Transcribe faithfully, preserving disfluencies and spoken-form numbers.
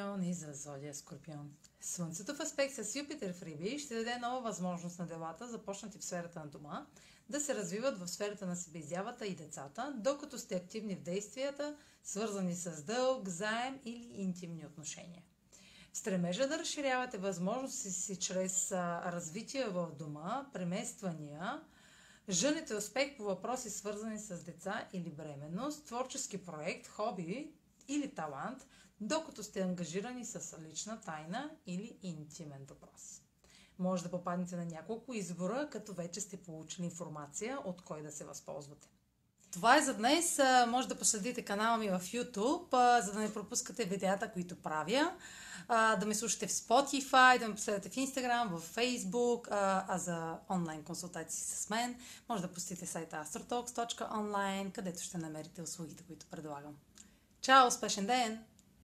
Скорпион, израз зодия Скорпион. Слънцето в аспект с Юпитер в Риби ще даде нова възможност на делата, започнати в сферата на дома, да се развиват в сферата на себеизявата и децата, докато сте активни в действията, свързани с дълг, заем или интимни отношения. Стремежа да разширявате възможности си чрез развитие в дома, премествания, жените успех по въпроси, свързани с деца или бременност, творчески проект, хоби или талант, докато сте ангажирани с лична тайна или интимен въпрос. Може да попаднете на няколко избора, като вече сте получили информация от кой да се възползвате. Това е за днес. Може да последите канала ми в YouTube, за да не пропускате видеята, които правя. Да ме слушате в Spotify, да ме последвате в Instagram, в Facebook, а за онлайн консултации с мен може да посетите сайта astrotalks точка онлайн, където ще намерите услугите, които предлагам. Чао! Успешен ден!